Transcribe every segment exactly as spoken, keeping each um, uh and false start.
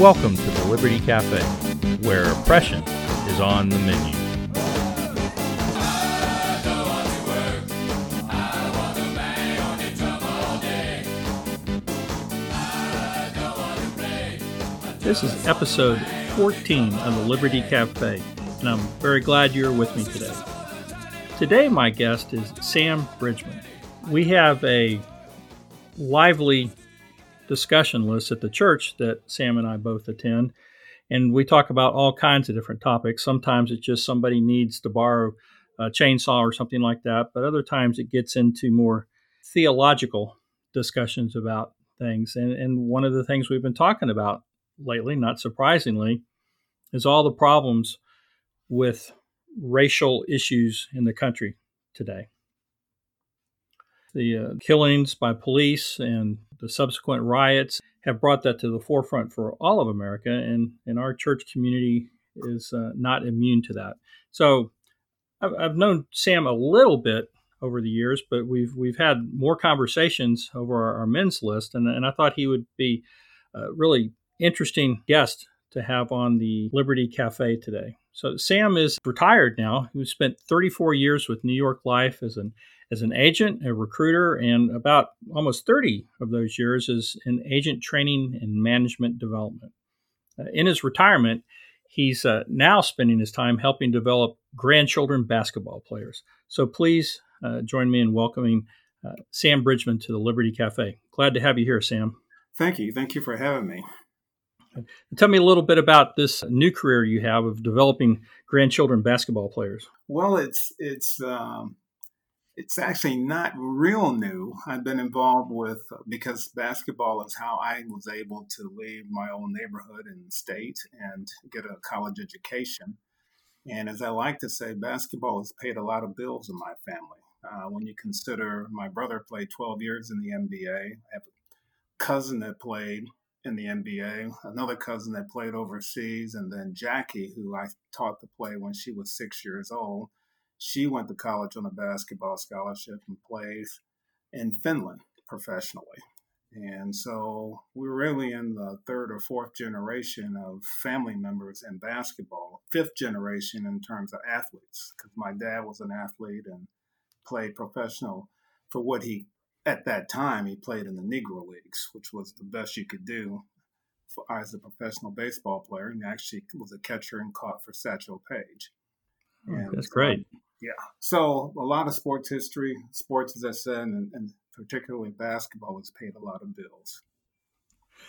Welcome to the Liberty Cafe, where oppression is on the menu. This is episode fourteen of the Liberty Cafe, and I'm very glad you're with me today. Today my guest is Sam Bridgeman. We have a lively discussion list at the church that Sam and I both attend, and we talk about all kinds of different topics. Sometimes it's just somebody needs to borrow a chainsaw or something like that, but other times it gets into more theological discussions about things. And, and one of the things we've been talking about lately, not surprisingly, is all the problems with racial issues in the country today. The uh, killings by police and the subsequent riots have brought that to the forefront for all of America, and, and our church community is uh, not immune to that. So I've, I've known Sam a little bit over the years, but we've we've had more conversations over our, our men's list, and, and I thought he would be a really interesting guest to have on the Liberty Cafe today. So Sam is retired now. He spent thirty-four years with New York Life as an as an agent, a recruiter, and about almost thirty of those years as in agent training and management development. Uh, in his retirement, he's uh, now spending his time helping develop grandchildren basketball players. So please uh, join me in welcoming uh, Sam Bridgeman to the Liberty Cafe. Glad to have you here, Sam. Thank you. Thank you for having me. Tell me a little bit about this new career you have of developing grandchildren basketball players. Well, it's it's um, it's actually not real new. I've been involved with, because basketball is how I was able to leave my own neighborhood and state and get a college education. And as I like to say, basketball has paid a lot of bills in my family. Uh, when you consider my brother played twelve years in the N B A, I have a cousin that played in the N B A, another cousin that played overseas, and then Jackie, who I taught to play when she was six years old, she went to college on a basketball scholarship and plays in Finland professionally. And so we're really in the third or fourth generation of family members in basketball, fifth generation in terms of athletes, because my dad was an athlete and played professional for what he At that time, he played in the Negro Leagues, which was the best you could do for, as a professional baseball player. And actually was a catcher and caught for Satchel Paige. And, That's great. Um, yeah. So a lot of sports history, sports, as I said, and, and particularly basketball has paid a lot of bills.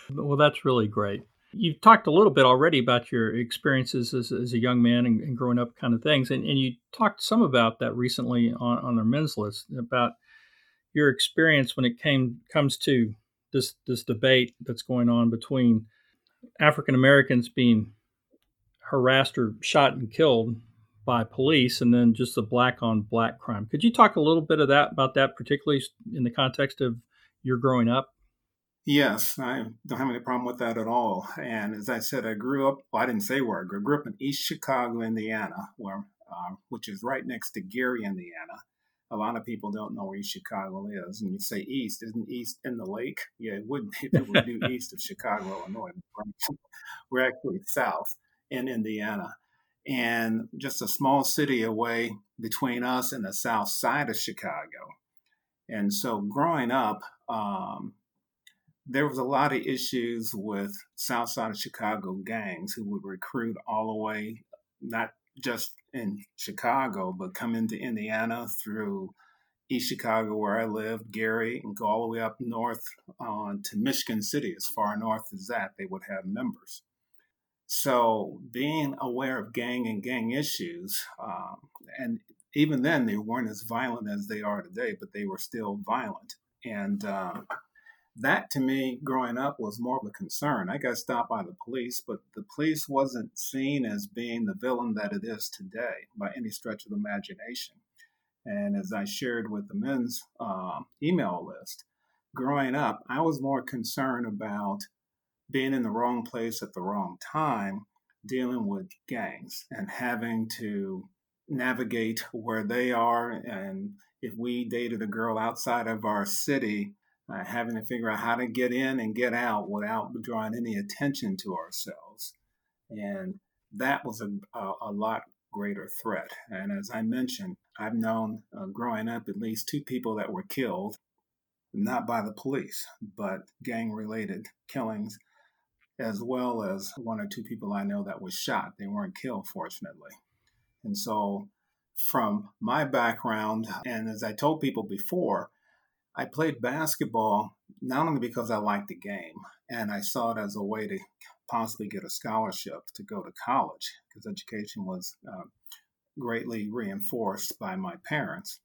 Well, that's really great. You've talked a little bit already about your experiences as, as a young man and, and growing up kind of things. And, and you talked some about that recently on, on our men's list about your experience when it came comes to this this debate that's going on between African Americans being harassed or shot and killed by police, and then just the black on black crime. Could you talk a little bit of that about that, particularly in the context of your growing up? Yes, I don't have any problem with that at all. And as I said, I grew up. Well, I didn't say where I grew. I grew up in East Chicago, Indiana, where um, which is right next to Gary, Indiana. A lot of people don't know where East Chicago is. And you say east, isn't east in the lake? Yeah, it would be. It would be east of Chicago, Illinois. We're actually south in Indiana. And just a small city away between us and the south side of Chicago. And so growing up, um, there was a lot of issues with south side of Chicago gangs who would recruit all the way, not just in Chicago, but come into Indiana through East Chicago, where I lived, Gary, and go all the way up north on to Michigan City. As far north as that, they would have members. So being aware of gang and gang issues, um, and even then they weren't as violent as they are today, but they were still violent. And uh, that to me, growing up, was more of a concern. I got stopped by the police, but the police wasn't seen as being the villain that it is today by any stretch of imagination. And as I shared with the men's uh, email list, growing up, I was more concerned about being in the wrong place at the wrong time, dealing with gangs and having to navigate where they are. And if we dated a girl outside of our city, uh, having to figure out how to get in and get out without drawing any attention to ourselves. And that was a, a, a lot greater threat. And as I mentioned, I've known uh, growing up at least two people that were killed, not by the police, but gang-related killings, as well as one or two people I know that was shot. They weren't killed, fortunately. And so from my background, and as I told people before, I played basketball not only because I liked the game, and I saw it as a way to possibly get a scholarship to go to college, because education was uh, greatly reinforced by my parents.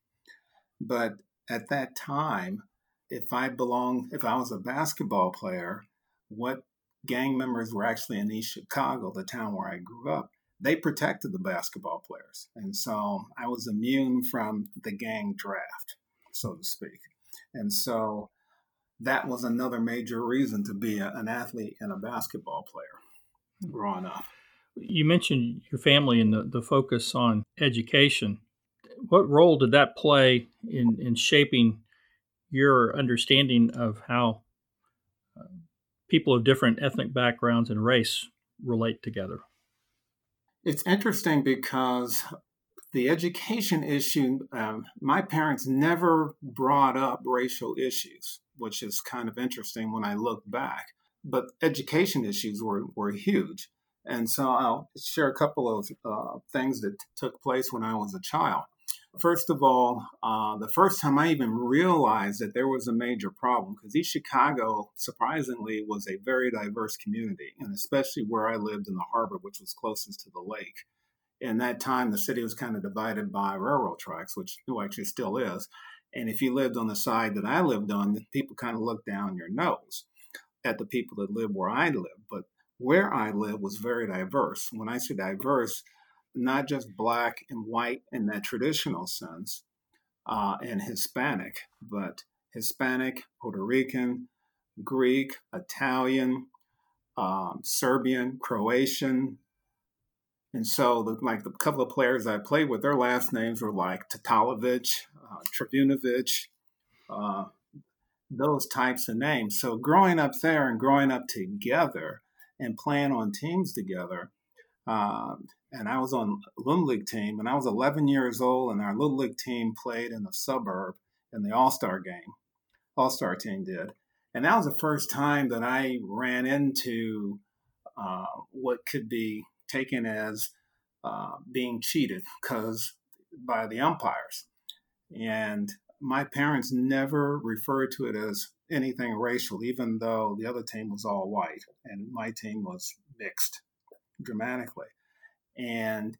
But at that time, if I belonged, if I was a basketball player, what gang members were actually in East Chicago, the town where I grew up, they protected the basketball players. And so I was immune from the gang draft, so to speak. And so that was another major reason to be a, an athlete and a basketball player growing up. You mentioned your family and the, the focus on education. What role did that play in, in shaping your understanding of how uh, people of different ethnic backgrounds and race relate together? It's interesting because the education issue, um, my parents never brought up racial issues, which is kind of interesting when I look back. But education issues were, were huge. And so I'll share a couple of uh, things that t- took place when I was a child. First of all, uh, the first time I even realized that there was a major problem, because East Chicago, surprisingly, was a very diverse community, and especially where I lived in the harbor, which was closest to the lake. In that time, the city was kind of divided by railroad tracks, which well, actually still is. And if you lived on the side that I lived on, people kind of looked down your nose at the people that lived where I lived. But where I lived was very diverse. When I say diverse, not just black and white in that traditional sense, uh, and Hispanic, but Hispanic, Puerto Rican, Greek, Italian, um, Serbian, Croatian. And so the, like the couple of players I played with, their last names were like Tatalovic, uh, Tribunovic, uh, those types of names. So growing up there and growing up together and playing on teams together, um, and I was on a Little League team, and I was eleven years old, and our Little League team played in a suburb in the All-Star game. All-Star team did. And that was the first time that I ran into uh, what could be taken as uh, being cheated because by the umpires. And my parents never referred to it as anything racial, even though the other team was all white, and my team was mixed dramatically. And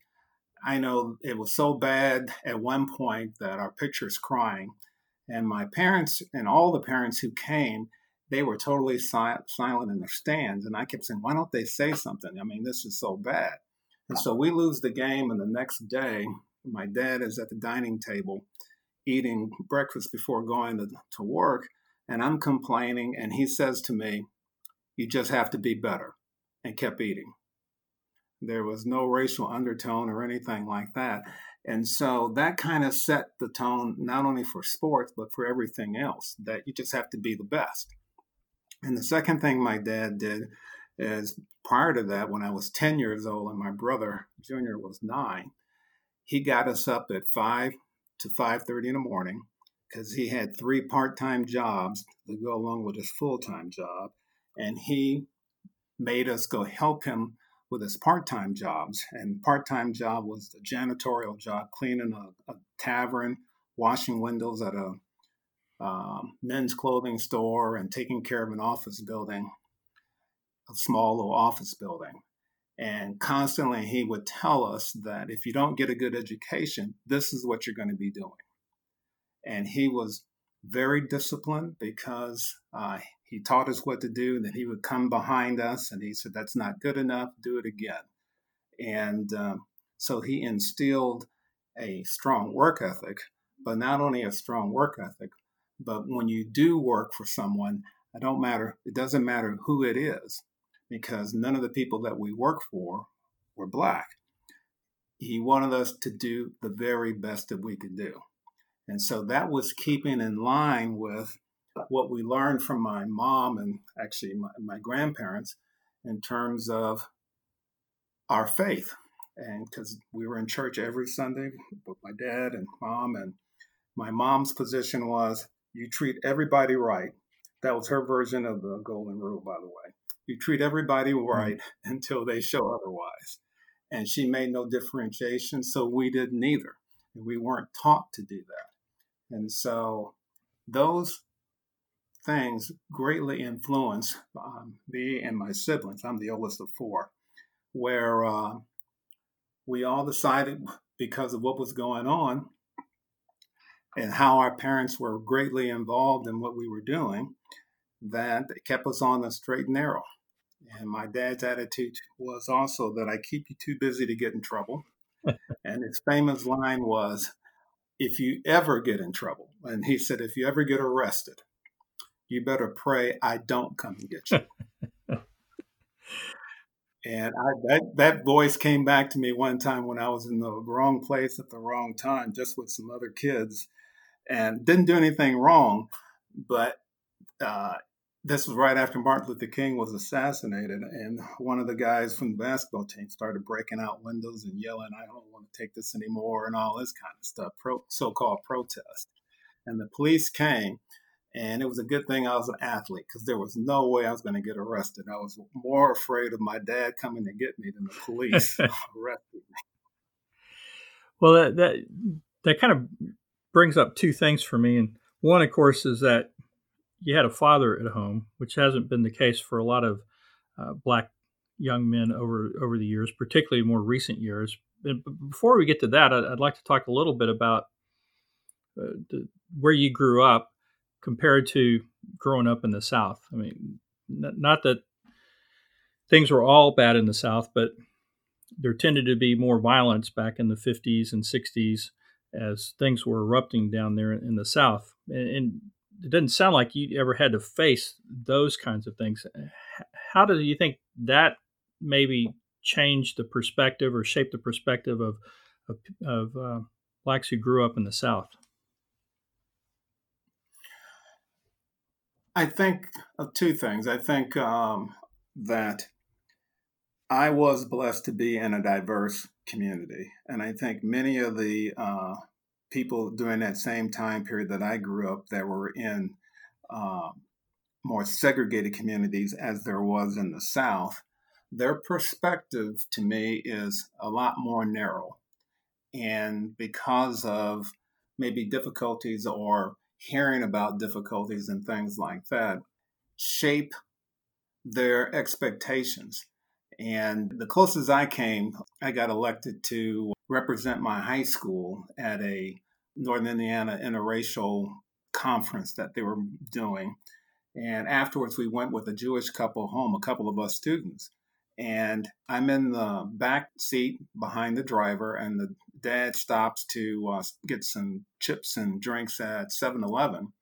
I know it was so bad at one point that our picture's crying. And my parents and all the parents who came, they were totally silent, silent in their stands. And I kept saying, why don't they say something? I mean, this is so bad. And so we lose the game. And the next day, my dad is at the dining table eating breakfast before going to, to work. And I'm complaining. And he says to me, you just have to be better, and kept eating. There was no racial undertone or anything like that. And so that kind of set the tone, not only for sports, but for everything else, that you just have to be the best. And the second thing my dad did is, prior to that, when I was ten years old and my brother, Junior, was nine, he got us up at five to five thirty in the morning because he had three part-time jobs to go along with his full-time job. And he made us go help him with his part-time jobs. And part-time job was the janitorial job, cleaning a, a tavern, washing windows at a um, men's clothing store, and taking care of an office building, a small little office building. And constantly he would tell us that if you don't get a good education, this is what you're going to be doing. And he was very disciplined because uh, he taught us what to do, and then he would come behind us and he said, that's not good enough, do it again. And um, so he instilled a strong work ethic, but not only a strong work ethic, but when you do work for someone, I don't matter, it doesn't matter who it is, because none of the people that we work for were black. He wanted us to do the very best that we could do. And so that was keeping in line with what we learned from my mom and actually my, my grandparents in terms of our faith. And because we were in church every Sunday with my dad and mom, and my mom's position was, you treat everybody right. That was her version of the golden rule, by the way. You treat everybody right until they show otherwise. And she made no differentiation, so we didn't either. And we weren't taught to do that. And so those things greatly influenced um, me and my siblings. I'm the oldest of four, where uh, we all decided, because of what was going on and how our parents were greatly involved in what we were doing, that it kept us on the straight and narrow. And my dad's attitude was also that I keep you too busy to get in trouble. And his famous line was, if you ever get in trouble, and he said, if you ever get arrested, you better pray I don't come and get you. And I, that, that voice came back to me one time when I was in the wrong place at the wrong time, just with some other kids, and didn't do anything wrong. But uh, this was right after Martin Luther King was assassinated, and one of the guys from the basketball team started breaking out windows and yelling, I don't want to take this anymore, and all this kind of stuff, pro, so-called protest. And the police came, and it was a good thing I was an athlete, because there was no way I was going to get arrested. I was more afraid of my dad coming to get me than the police arresting me. Well, that, that that kind of brings up two things for me. And one, of course, is that you had a father at home, which hasn't been the case for a lot of uh, black young men over, over the years, particularly more recent years. And before we get to that, I'd, I'd like to talk a little bit about uh, the, where you grew up compared to growing up in the South. I mean, n- not that things were all bad in the South, but there tended to be more violence back in the fifties and sixties as things were erupting down there in the South. And, and it doesn't sound like you ever had to face those kinds of things. How do you think that maybe changed the perspective or shaped the perspective of of, of uh, blacks who grew up in the South? I think of two things. I think um, that I was blessed to be in a diverse community. And I think many of the uh, people during that same time period that I grew up that were in uh, more segregated communities, as there was in the South, their perspective to me is a lot more narrow. And because of maybe difficulties or hearing about difficulties and things like that, shape their expectations. And the closest I came, I got elected to represent my high school at a Northern Indiana interracial conference that they were doing. And afterwards, we went with a Jewish couple home, a couple of us students. And I'm in the back seat behind the driver, and the dad stops to uh, get some chips and drinks at seven eleven,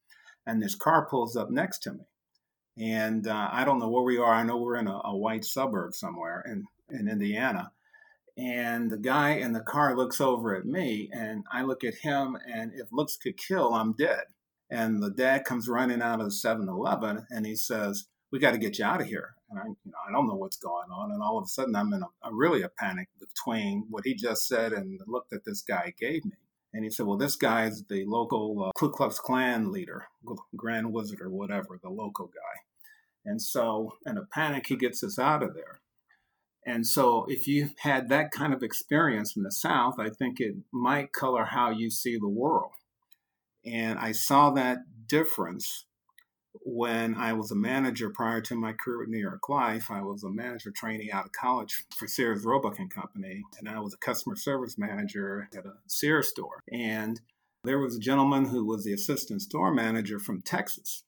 and this car pulls up next to me. And uh, I don't know where we are. I know we're in a, a white suburb somewhere in, in Indiana. And the guy in the car looks over at me, and I look at him, and if looks could kill, I'm dead. And the dad comes running out of the seven eleven, and he says, we got to get you out of here. And I, you know, I don't know what's going on. And all of a sudden, I'm in a, a really a panic between what he just said and the look that this guy gave me. And he said, well, this guy is the local uh, Ku Klux Klan leader, Grand Wizard or whatever, the local guy. And so in a panic, he gets us out of there. And so if you had that kind of experience in the South, I think it might color how you see the world. And I saw that difference when I was a manager prior to my career at New York Life. I was a manager trainee out of college for Sears Roebuck and Company, and I was a customer service manager at a Sears store. And there was a gentleman who was the assistant store manager from Texas,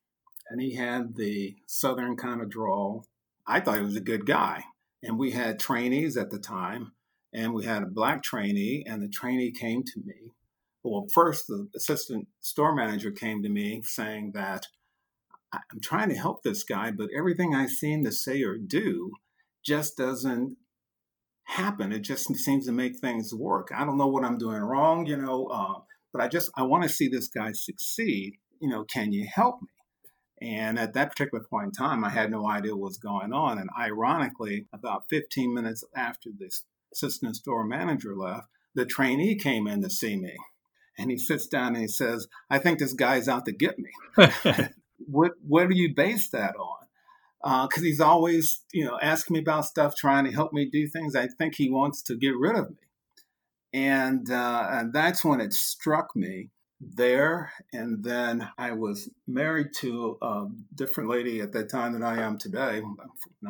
and he had the Southern kind of drawl. I thought he was a good guy. And we had trainees at the time, and we had a black trainee, and the trainee came to me. Well, first, the assistant store manager came to me saying that, I'm trying to help this guy, but everything I seem to say or do just doesn't happen. It just seems to make things work. I don't know what I'm doing wrong, you know, uh, but I just, I want to see this guy succeed. You know, can you help me? And at that particular point in time, I had no idea what was going on. And ironically, about fifteen minutes after this assistant store manager left, the trainee came in to see me. And he sits down and he says, I think this guy's out to get me. what, what do you base that on? Because uh, he's always, you know, asking me about stuff, trying to help me do things. I think he wants to get rid of me. And, uh, and that's when it struck me there. And then I was married to a different lady at that time than I am today. And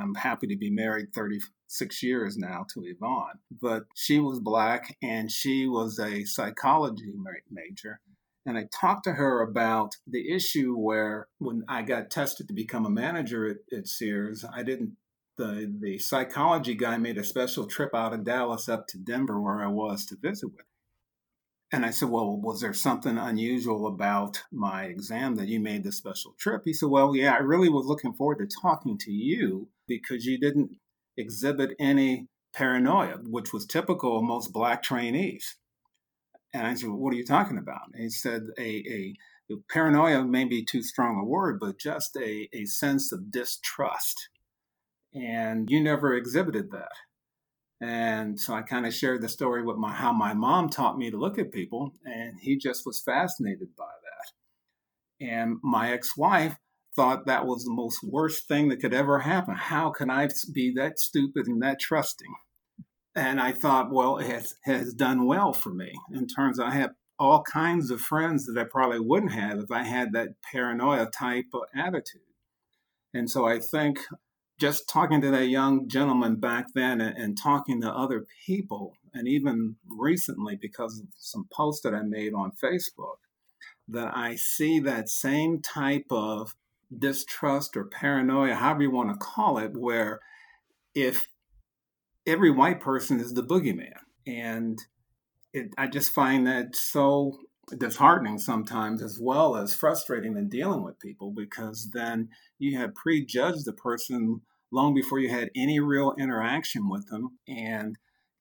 I'm happy to be married thirty-six years now to Yvonne. But she was Black and she was a psychology major. And I talked to her about the issue where when I got tested to become a manager at, at Sears, I didn't, the, the psychology guy made a special trip out of Dallas up to Denver where I was to visit with. And I said, well, was there something unusual about my exam that you made this special trip? He said, well, yeah, I really was looking forward to talking to you because you didn't exhibit any paranoia, which was typical of most Black trainees. And I said, well, what are you talking about? And he said, a, a paranoia may be too strong a word, but just a, a sense of distrust. And you never exhibited that. And so I kind of shared the story with my, how my mom taught me to look at people. And he just was fascinated by that. And my ex-wife thought that was the most worst thing that could ever happen. How can I be that stupid and that trusting? And I thought, well, it has, has done well for me in terms of I have all kinds of friends that I probably wouldn't have if I had that paranoia type of attitude. And so I think just talking to that young gentleman back then and, and talking to other people, and even recently because of some posts that I made on Facebook, that I see that same type of distrust or paranoia, however you want to call it, where if every white person is the boogeyman. And it, I just find that so disheartening sometimes, as well as frustrating in dealing with people, because then you have prejudged the person long before you had any real interaction with them. And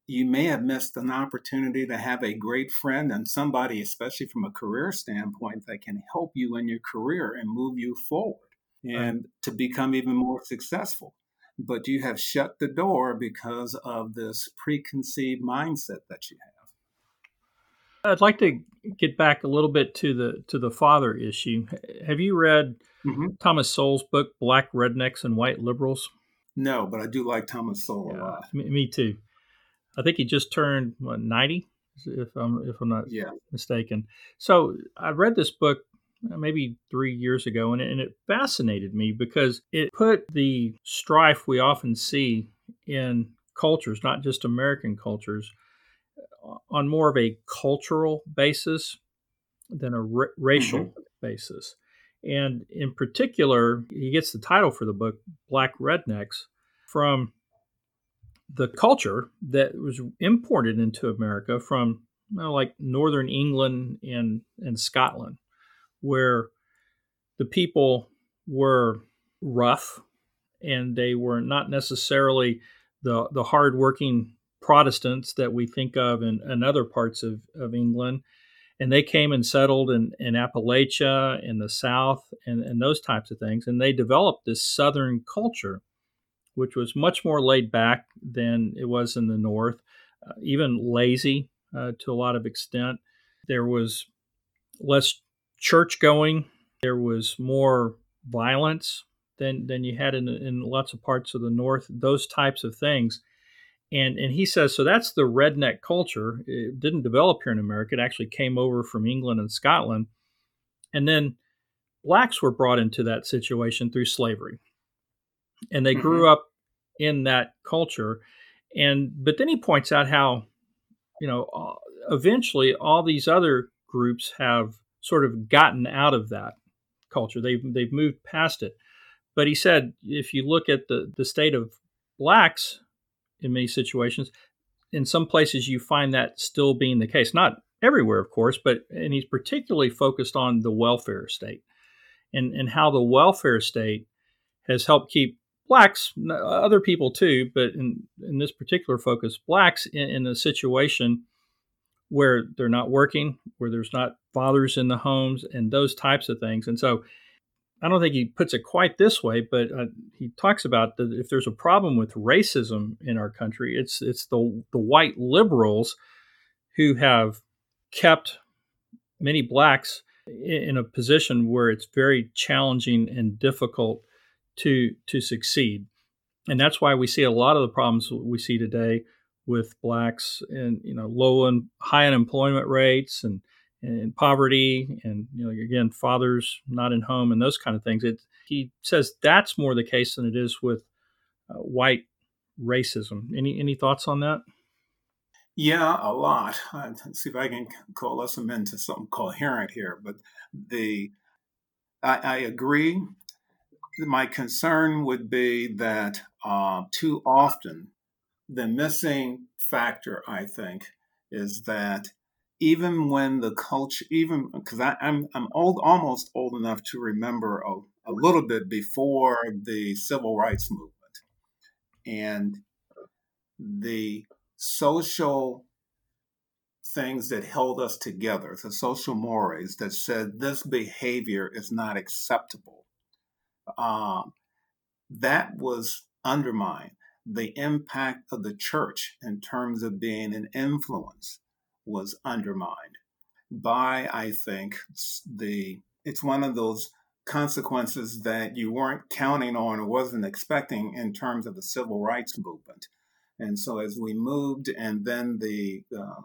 you may have missed an opportunity to have a great friend and somebody, especially from a career standpoint, that can help you in your career and move you forward and right. to become even more successful. But you have shut the door because of this preconceived mindset that you have. I'd like to get back a little bit to the to the father issue. Have you read mm-hmm. Thomas Sowell's book, Black Rednecks and White Liberals? No, but I do like Thomas Sowell yeah, a lot. Me, me too. I think he just turned what, ninety, if I'm if I'm not yeah. mistaken. So I read this book maybe three years ago, and it, and it fascinated me because it put the strife we often see in cultures, not just American cultures, on more of a cultural basis than a r- racial mm-hmm. basis. And in particular, he gets the title for the book, Black Rednecks, from the culture that was imported into America from, you know, like Northern England and, and Scotland, where the people were rough and they were not necessarily the, the hardworking Protestants that we think of in, in other parts of, of England. And they came and settled in, in Appalachia, in the South, and, and those types of things. And they developed this Southern culture, which was much more laid back than it was in the North, uh, even lazy uh, to a lot of extent. There was less church going, there was more violence than, than you had in, in lots of parts of the North, those types of things. And and he says, so that's the redneck culture. It didn't develop here in America. It actually came over from England and Scotland. And then blacks were brought into that situation through slavery. And they mm-hmm. grew up in that culture. And but then he points out how, you know, eventually all these other groups have sort of gotten out of that culture. They've they've moved past it. But he said, if you look at the, the state of blacks in many situations, in some places you find that still being the case. Not everywhere, of course, but and he's particularly focused on the welfare state and, and how the welfare state has helped keep blacks, other people too, but in, in this particular focus, blacks in, in a situation where they're not working, where there's not fathers in the homes and those types of things. And so I don't think he puts it quite this way, but uh, he talks about that if there's a problem with racism in our country, it's it's the the white liberals who have kept many blacks in, in a position where it's very challenging and difficult to to succeed. And that's why we see a lot of the problems we see today with blacks, and you know, low and high unemployment rates, and and poverty, and you know, again, fathers not in home, and those kind of things. It, he says that's more the case than it is with uh, white racism. Any any thoughts on that? Yeah, a lot. Uh, let's see if I can coalesce them into something coherent here. But the I, I agree. My concern would be that uh, too often the missing factor, I think, is that even when the culture, even because I'm I'm old, almost old enough to remember a, a little bit before the civil rights movement, and the social things that held us together, the social mores that said this behavior is not acceptable, um, that was undermined. The impact of the church in terms of being an influence was undermined by, I think, the, it's one of those consequences that you weren't counting on or wasn't expecting in terms of the civil rights movement. And so as we moved, and then the uh,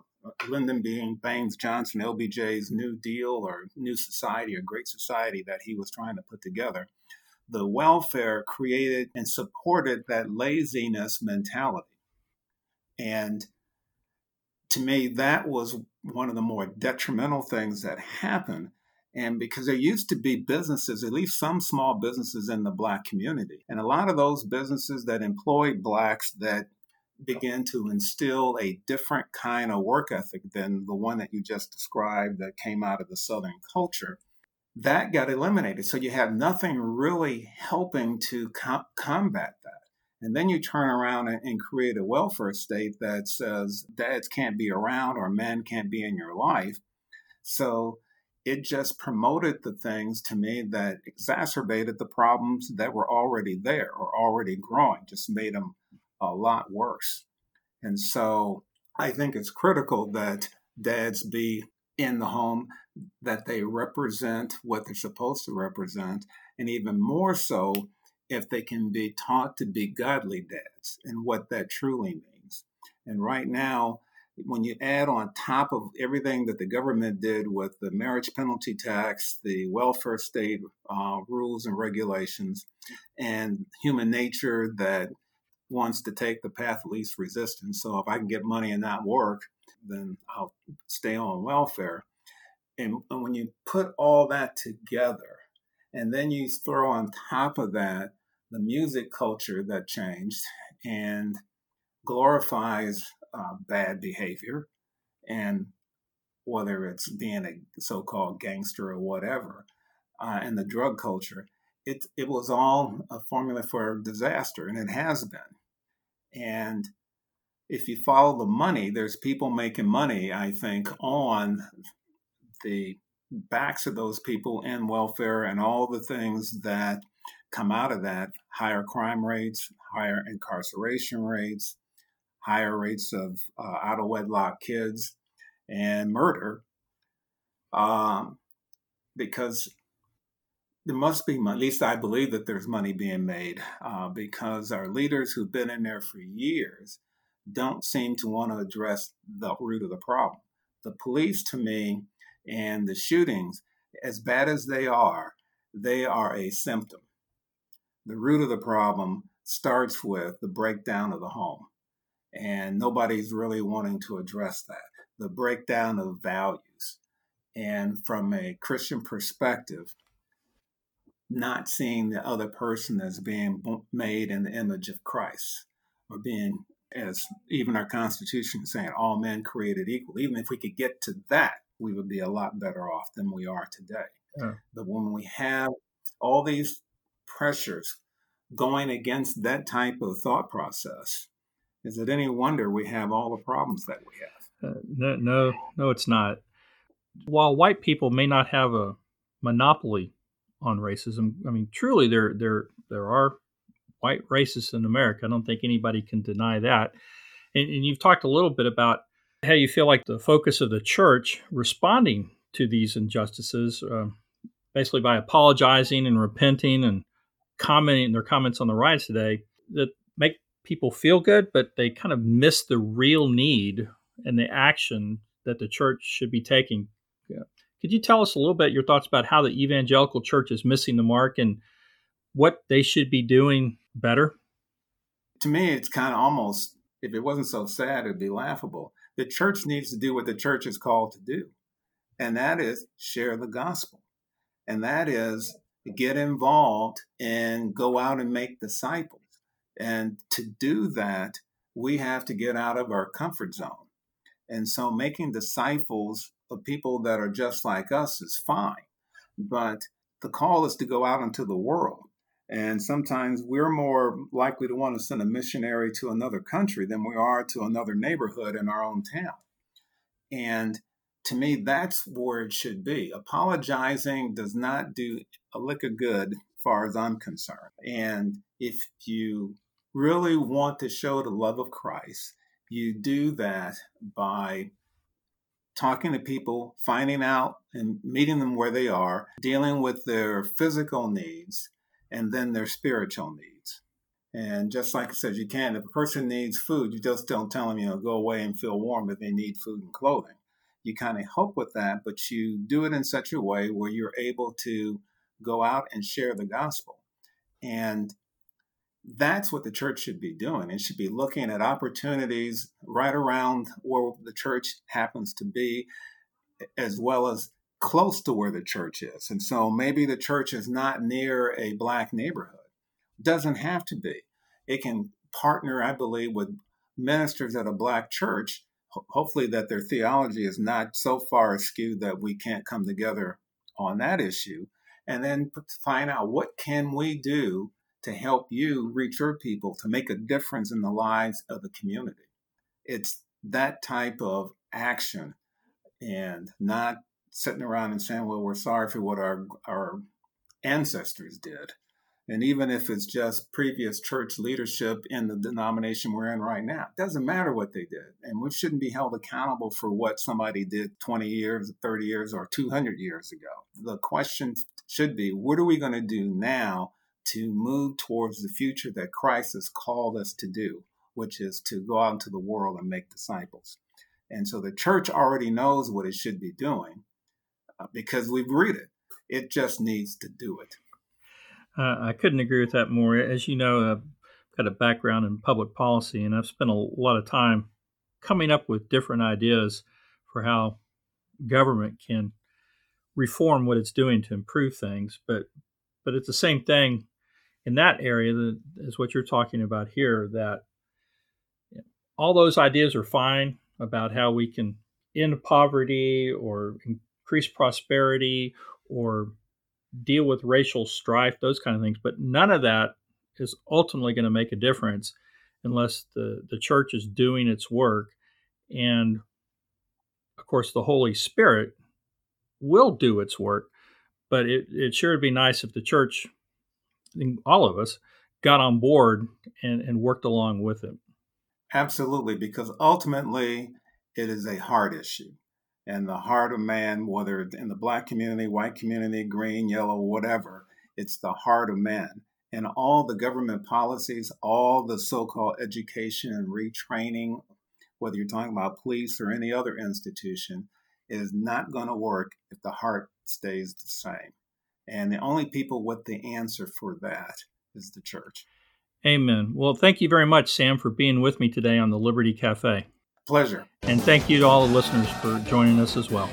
Lyndon Baines Johnson, L B J's New Deal or New Society or Great Society that he was trying to put together, the welfare created and supported that laziness mentality. And to me, that was one of the more detrimental things that happened. And because there used to be businesses, at least some small businesses in the Black community, and a lot of those businesses that employed Blacks that began to instill a different kind of work ethic than the one that you just described that came out of the Southern culture, that got eliminated. So you have nothing really helping to com- combat that. And then you turn around and, and create a welfare state that says dads can't be around or men can't be in your life. So it just promoted the things to me that exacerbated the problems that were already there or already growing, just made them a lot worse. And so I think it's critical that dads be in the home, that they represent what they're supposed to represent, and even more so if they can be taught to be godly dads and what that truly means. And right now, when you add on top of everything that the government did with the marriage penalty tax, the welfare state uh, rules and regulations, and human nature that wants to take the path of least resistance. So if I can get money and not work, then I'll stay on welfare. And, and when you put all that together, and then you throw on top of that the music culture that changed and glorifies uh, bad behavior, and whether it's being a so-called gangster or whatever, uh, and the drug culture, it it was all a formula for disaster, and it has been. And if you follow the money, there's people making money, I think, on the backs of those people in welfare and all the things that come out of that: higher crime rates, higher incarceration rates, higher rates of uh, out of wedlock kids, and murder. Um, because there must be money, at least I believe that there's money being made, uh, because our leaders who've been in there for years don't seem to want to address the root of the problem. The police, to me, and the shootings, as bad as they are, they are a symptom. The root of the problem starts with the breakdown of the home, and nobody's really wanting to address that. The breakdown of values, and from a Christian perspective, not seeing the other person as being made in the image of Christ, or being, as even our Constitution saying, all men created equal. Even if we could get to that, we would be a lot better off than we are today. Yeah. But when we have all these pressures going against that type of thought process, is it any wonder we have all the problems that we have? Uh, no, no, no, it's not. While white people may not have a monopoly on racism. I mean, truly, there there there are white racists in America. I don't think anybody can deny that. And, and you've talked a little bit about how you feel like the focus of the church responding to these injustices, uh, basically by apologizing and repenting and commenting their comments on the riots today, that make people feel good, but they kind of miss the real need and the action that the church should be taking. Yeah. Could you tell us a little bit your thoughts about how the evangelical church is missing the mark and what they should be doing better? To me, it's kind of almost, if it wasn't so sad, it'd be laughable. The church needs to do what the church is called to do, and that is share the gospel. And that is get involved and go out and make disciples. And to do that, we have to get out of our comfort zone. And so making disciples of people that are just like us is fine. But the call is to go out into the world. And sometimes we're more likely to want to send a missionary to another country than we are to another neighborhood in our own town. And to me, that's where it should be. Apologizing does not do a lick of good as far as I'm concerned. And if you really want to show the love of Christ, you do that by talking to people, finding out and meeting them where they are, dealing with their physical needs and then their spiritual needs. And just like I said, you can, if a person needs food, you just don't tell them, you know, go away and feel warm if they need food and clothing. You kind of help with that, but you do it in such a way where you're able to go out and share the gospel. And that's what the church should be doing. It should be looking at opportunities right around where the church happens to be, as well as close to where the church is. And so maybe the church is not near a Black neighborhood. Doesn't have to be. It can partner, I believe, with ministers at a Black church, ho- hopefully that their theology is not so far askew that we can't come together on that issue, and then find out what can we do to help you reach your people, to make a difference in the lives of the community. It's that type of action and not sitting around and saying, well, we're sorry for what our, our ancestors did. And even if it's just previous church leadership in the denomination we're in right now, it doesn't matter what they did. And we shouldn't be held accountable for what somebody did twenty years, thirty years, or two hundred years ago. The question should be, what are we going to do now to move towards the future that Christ has called us to do, which is to go out into the world and make disciples? And so the church already knows what it should be doing uh, because we've read it. It just needs to do it. Uh, I couldn't agree with that more. As you know, I've got a background in public policy, and I've spent a lot of time coming up with different ideas for how government can reform what it's doing to improve things. But but it's the same thing in that area that is what you're talking about here, that all those ideas are fine about how we can end poverty or increase prosperity or deal with racial strife, those kind of things. But none of that is ultimately going to make a difference unless the, the church is doing its work. And, of course, the Holy Spirit will do its work. But it, it sure would be nice if the church, all of us, got on board and, and worked along with it. Absolutely, because ultimately it is a heart issue. And the heart of man, whether in the Black community, white community, green, yellow, whatever, it's the heart of man. And all the government policies, all the so-called education and retraining, whether you're talking about police or any other institution, is not going to work if the heart stays the same. And the only people with the answer for that is the church. Amen. Well, thank you very much, Sam, for being with me today on the Liberty Cafe. Pleasure. And thank you to all the listeners for joining us as well.